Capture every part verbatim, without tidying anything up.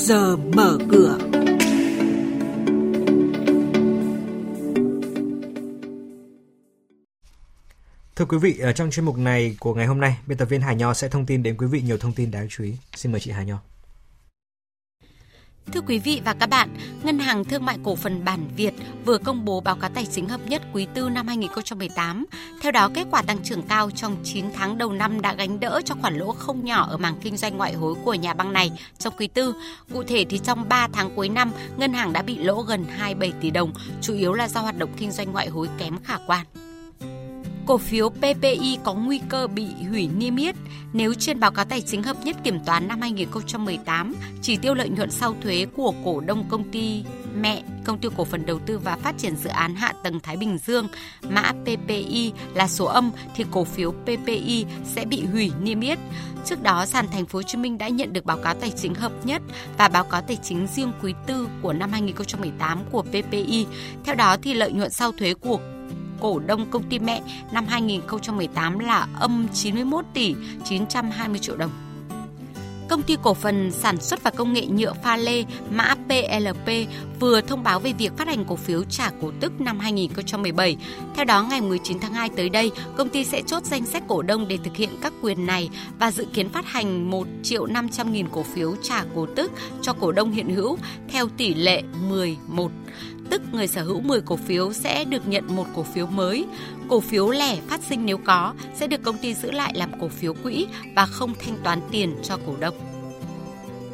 giờ mở cửa. Thưa quý vị, ở trong chuyên mục này của ngày hôm nay, biên tập viên Hải Nho sẽ thông tin đến quý vị nhiều thông tin đáng chú ý. Xin mời chị Hải Nho. Thưa quý vị và các bạn, Ngân hàng Thương mại Cổ phần Bản Việt vừa công bố báo cáo tài chính hợp nhất quý tư năm hai nghìn không trăm mười tám. Theo đó, kết quả tăng trưởng cao trong chín tháng đầu năm đã gánh đỡ cho khoản lỗ không nhỏ ở mảng kinh doanh ngoại hối của nhà băng này trong quý tư. Cụ thể thì trong ba tháng cuối năm, ngân hàng đã bị lỗ gần hai mươi bảy tỷ đồng, chủ yếu là do hoạt động kinh doanh ngoại hối kém khả quan. Cổ phiếu pê pê i có nguy cơ bị hủy niêm yết nếu trên báo cáo tài chính hợp nhất kiểm toán năm hai nghìn không trăm mười tám, chỉ tiêu lợi nhuận sau thuế của cổ đông công ty mẹ, Công ty Cổ phần Đầu tư và Phát triển Dự án Hạ tầng Thái Bình Dương, mã pê pê i là số âm thì cổ phiếu pê pê i sẽ bị hủy niêm yết. Trước đó, sàn Thành phố Hồ Chí Minh đã nhận được báo cáo tài chính hợp nhất và báo cáo tài chính riêng quý tư của năm hai nghìn không trăm mười tám của pê pê i. Theo đó thì lợi nhuận sau thuế của cổ đông công ty mẹ năm hai nghìn không trăm mười tám là âm chín mươi mốt tỷ chín trăm hai mươi triệu đồng. Công ty Cổ phần Sản xuất và Công nghệ Nhựa Pha Lê, mã pê lờ pê, vừa thông báo về việc phát hành cổ phiếu trả cổ tức năm hai nghìn không trăm mười bảy. Theo đó, ngày mười chín tháng hai tới đây, công ty sẽ chốt danh sách cổ đông để thực hiện các quyền này và dự kiến phát hành một triệu năm trăm nghìn cổ phiếu trả cổ tức cho cổ đông hiện hữu theo tỷ lệ mười một. Tức người sở hữu mười cổ phiếu sẽ được nhận một cổ phiếu mới. Cổ phiếu lẻ phát sinh nếu có sẽ được công ty giữ lại làm cổ phiếu quỹ và không thanh toán tiền cho cổ đông.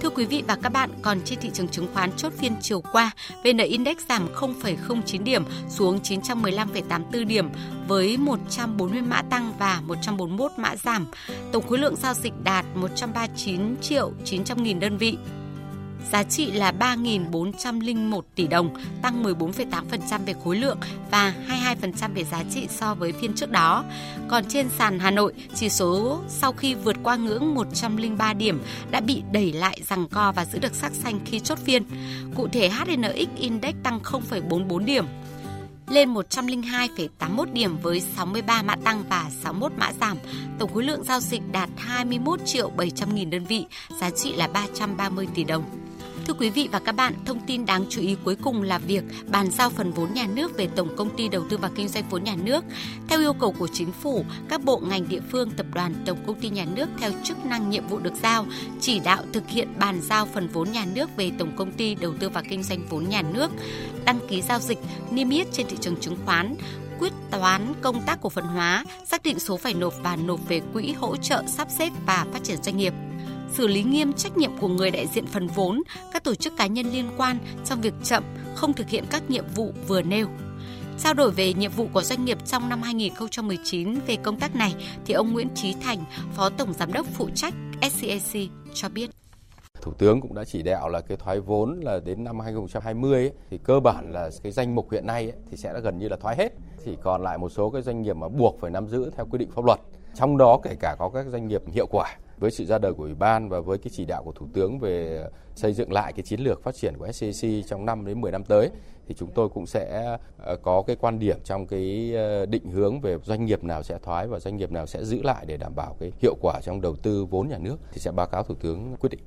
Thưa quý vị và các bạn, còn trên thị trường chứng khoán chốt phiên chiều qua, vê en Index giảm không phẩy không chín điểm xuống chín trăm mười lăm phẩy tám mươi tư điểm với một trăm bốn mươi mã tăng và một trăm bốn mươi mốt mã giảm. Tổng khối lượng giao dịch đạt một trăm ba mươi chín triệu chín trăm nghìn đơn vị. Giá trị là ba nghìn bốn trăm lẻ một tỷ đồng, tăng mười bốn phẩy tám phần trăm về khối lượng và hai mươi hai phần trăm về giá trị so với phiên trước đó. Còn trên sàn Hà Nội, chỉ số sau khi vượt qua ngưỡng một trăm lẻ ba điểm đã bị đẩy lại giằng co và giữ được sắc xanh khi chốt phiên. Cụ thể hát en ích Index tăng không phẩy bốn mươi tư điểm. Lên một trăm lẻ hai phẩy tám mươi mốt điểm với sáu mươi ba mã tăng và sáu mươi mốt mã giảm. Tổng khối lượng giao dịch đạt hai mươi mốt triệu bảy trăm nghìn đơn vị, giá trị là ba trăm ba mươi tỷ đồng. Thưa quý vị và các bạn, thông tin đáng chú ý cuối cùng là việc bàn giao phần vốn nhà nước về Tổng Công ty Đầu tư và Kinh doanh vốn nhà nước. Theo yêu cầu của Chính phủ, các bộ ngành địa phương, tập đoàn, Tổng Công ty Nhà nước theo chức năng nhiệm vụ được giao, chỉ đạo thực hiện bàn giao phần vốn nhà nước về Tổng Công ty Đầu tư và Kinh doanh vốn nhà nước, đăng ký giao dịch, niêm yết trên thị trường chứng khoán, quyết toán công tác cổ phần hóa, xác định số phải nộp và nộp về quỹ hỗ trợ sắp xếp và phát triển doanh nghiệp. Xử lý nghiêm trách nhiệm của người đại diện phần vốn, các tổ chức cá nhân liên quan trong việc chậm, không thực hiện các nhiệm vụ vừa nêu. Trao đổi về nhiệm vụ của doanh nghiệp trong năm hai nghìn không trăm mười chín về công tác này, thì ông Nguyễn Chí Thành, Phó Tổng Giám đốc phụ trách ét xê i xê cho biết. Thủ tướng cũng đã chỉ đạo là cái thoái vốn là đến năm hai nghìn không trăm hai mươi ấy, thì cơ bản là cái danh mục hiện nay ấy, thì sẽ đã gần như là thoái hết. Thì còn lại một số cái doanh nghiệp mà buộc phải nắm giữ theo quy định pháp luật. Trong đó kể cả có các doanh nghiệp hiệu quả. Với sự ra đời của Ủy ban và với cái chỉ đạo của Thủ tướng về xây dựng lại cái chiến lược phát triển của ét xê xê trong năm đến mười năm tới thì chúng tôi cũng sẽ có cái quan điểm trong cái định hướng về doanh nghiệp nào sẽ thoái và doanh nghiệp nào sẽ giữ lại để đảm bảo cái hiệu quả trong đầu tư vốn nhà nước thì sẽ báo cáo Thủ tướng quyết định.